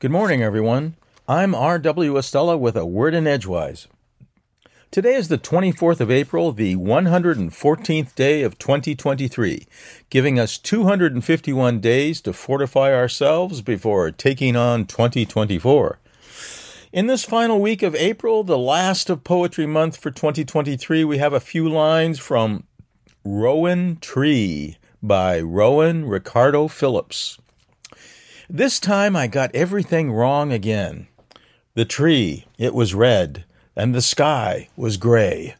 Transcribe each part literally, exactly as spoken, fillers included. Good morning, everyone. I'm R W Estella with a word in Edgewise. Today is the twenty-fourth of April, the one hundred fourteenth day of twenty twenty-three, giving us two hundred fifty-one days to fortify ourselves before taking on twenty twenty-four. In this final week of April, the last of Poetry Month for twenty twenty-three, we have a few lines from Rowan Tree by Rowan Ricardo Phillips. This time I got everything wrong again. The tree, it was red, and the sky was gray.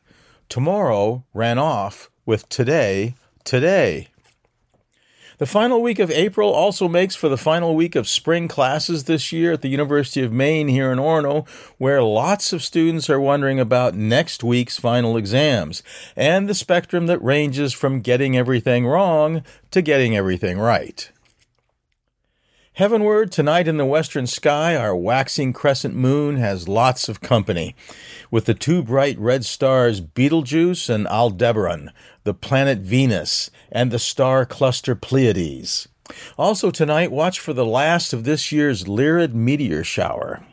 Tomorrow ran off with today, today. The final week of April also makes for the final week of spring classes this year at the University of Maine here in Orono, where lots of students are wondering about next week's final exams and the spectrum that ranges from getting everything wrong to getting everything right. Heavenward, tonight in the western sky, our waxing crescent moon has lots of company, with the two bright red stars Betelgeuse and Aldebaran, the planet Venus, and the star cluster Pleiades. Also tonight, watch for the last of this year's Lyrid meteor shower.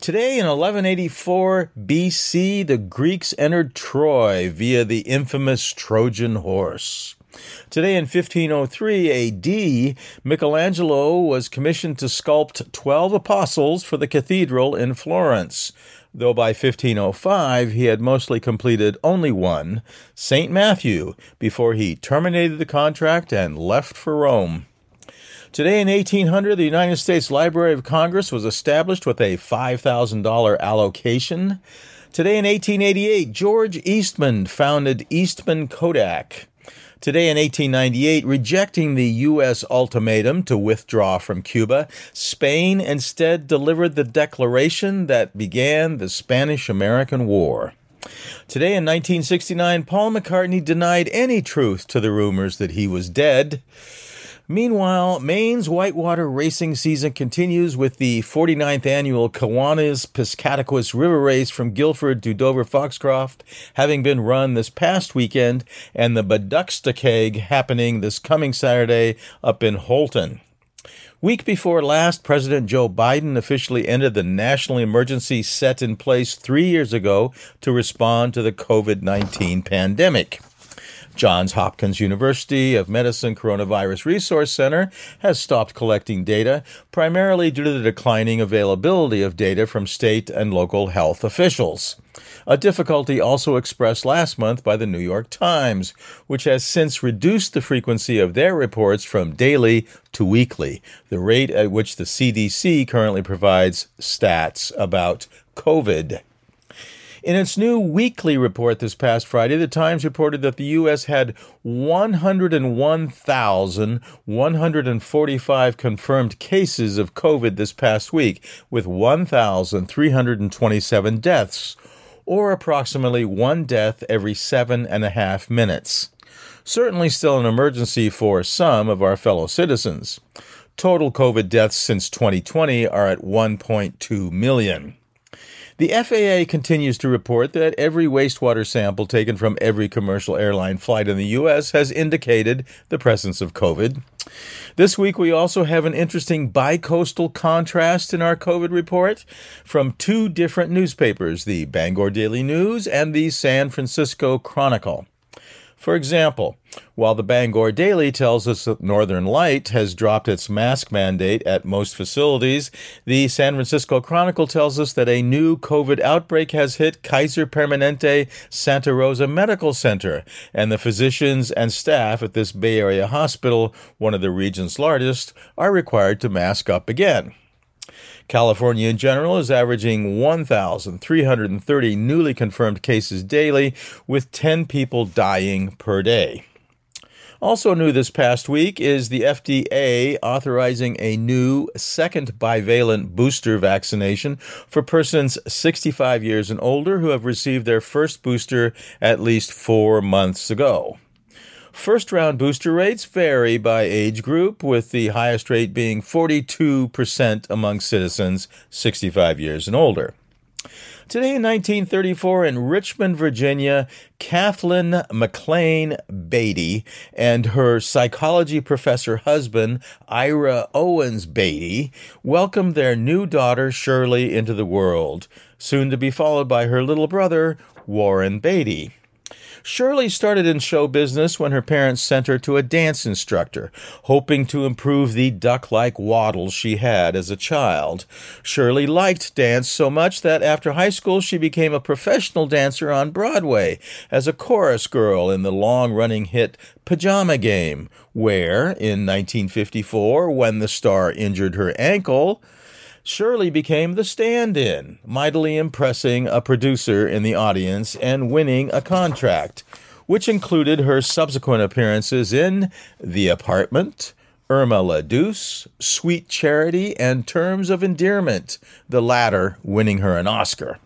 Today in eleven eighty-four B C, the Greeks entered Troy via the infamous Trojan horse. Today in fifteen oh three A D, Michelangelo was commissioned to sculpt twelve apostles for the cathedral in Florence, though by fifteen oh five he had mostly completed only one, Saint Matthew, before he terminated the contract and left for Rome. Today in eighteen hundred, the United States Library of Congress was established with a five thousand dollars allocation. Today in eighteen eighty-eight, George Eastman founded Eastman Kodak. Today in eighteen ninety-eight, rejecting the U S ultimatum to withdraw from Cuba, Spain instead delivered the declaration that began the Spanish-American War. Today in nineteen sixty-nine, Paul McCartney denied any truth to the rumors that he was dead. Meanwhile, Maine's whitewater racing season continues with the forty-ninth annual Kiwanis-Piscataquis River Race from Guilford to Dover-Foxcroft having been run this past weekend, and the Beduxta Keg happening this coming Saturday up in Holton. Week before last, President Joe Biden officially ended the national emergency set in place three years ago to respond to the covid nineteen pandemic. Johns Hopkins University of Medicine Coronavirus Resource Center has stopped collecting data, primarily due to the declining availability of data from state and local health officials, a difficulty also expressed last month by the New York Times, which has since reduced the frequency of their reports from daily to weekly, the rate at which the C D C currently provides stats about COVID. In its new weekly report this past Friday, the Times reported that the U S had one hundred one thousand one hundred forty-five confirmed cases of COVID this past week, with one thousand three hundred twenty-seven deaths, or approximately one death every seven and a half minutes. Certainly still an emergency for some of our fellow citizens. Total COVID deaths since twenty twenty are at one point two million. The F A A continues to report that every wastewater sample taken from every commercial airline flight in the U S has indicated the presence of COVID. This week, we also have an interesting bicoastal contrast in our COVID report from two different newspapers, the Bangor Daily News and the San Francisco Chronicle. For example, while the Bangor Daily tells us that Northern Light has dropped its mask mandate at most facilities, the San Francisco Chronicle tells us that a new COVID outbreak has hit Kaiser Permanente Santa Rosa Medical Center, and the physicians and staff at this Bay Area hospital, one of the region's largest, are required to mask up again. California in general is averaging one thousand three hundred thirty newly confirmed cases daily, with ten people dying per day. Also new this past week is the F D A authorizing a new second bivalent booster vaccination for persons sixty-five years and older who have received their first booster at least four months ago. First-round booster rates vary by age group, with the highest rate being forty-two percent among citizens sixty-five years and older. Today in nineteen thirty-four in Richmond, Virginia, Kathleen McLean Beatty and her psychology professor husband, Ira Owens Beatty, welcomed their new daughter, Shirley, into the world, soon to be followed by her little brother, Warren Beatty. Shirley started in show business when her parents sent her to a dance instructor, hoping to improve the duck-like waddles she had as a child. Shirley liked dance so much that after high school she became a professional dancer on Broadway as a chorus girl in the long-running hit Pajama Game, where, in nineteen fifty-four, when the star injured her ankle, Shirley became the stand-in, mightily impressing a producer in the audience and winning a contract, which included her subsequent appearances in The Apartment, Irma La Douce, Sweet Charity, and Terms of Endearment, the latter winning her an Oscar.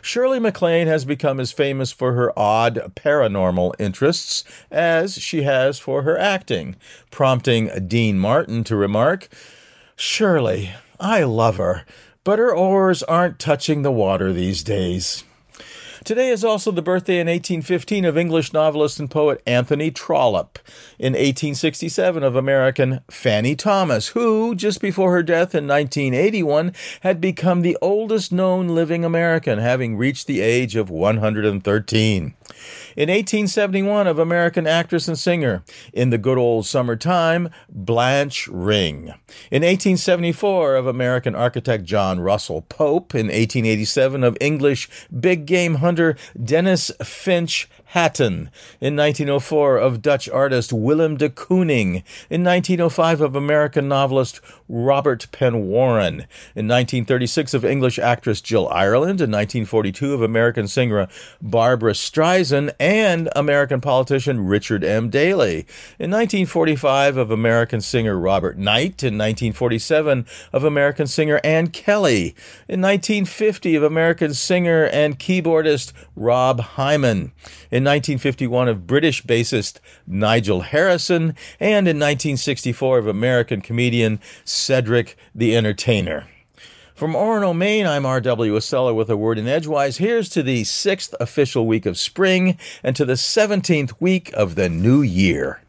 Shirley MacLaine has become as famous for her odd paranormal interests as she has for her acting, prompting Dean Martin to remark, "Shirley, I love her, but her oars aren't touching the water these days." Today is also the birthday in eighteen fifteen of English novelist and poet Anthony Trollope, in eighteen sixty-seven of American Fanny Thomas, who, just before her death in nineteen eighty-one, had become the oldest known living American, having reached the age of one hundred thirteen. In eighteen seventy-one of American actress and singer, in the good old summertime, Blanche Ring. In eighteen seventy-four of American architect John Russell Pope. In eighteen eighty-seven of English big game hunter Dennis Finch Hatton. In nineteen oh four of Dutch artist Willem de Kooning. In nineteen oh five of American novelist Robert Penn Warren. In nineteen thirty-six of English actress Jill Ireland. In nineteen forty-two of American singer Barbara Streisand. And American politician Richard M. Daley. In nineteen forty-five of American singer Robert Knight. In nineteen forty-seven of American singer Ann Kelly. In nineteen fifty of American singer and keyboardist Rob Hyman. In nineteen fifty-one of British bassist Nigel Harrison. And in nineteen sixty-four of American comedian Cedric the Entertainer. From Orono, Maine, I'm R W Acela with a word in Edgewise. Here's to the sixth official week of spring and to the seventeenth week of the new year.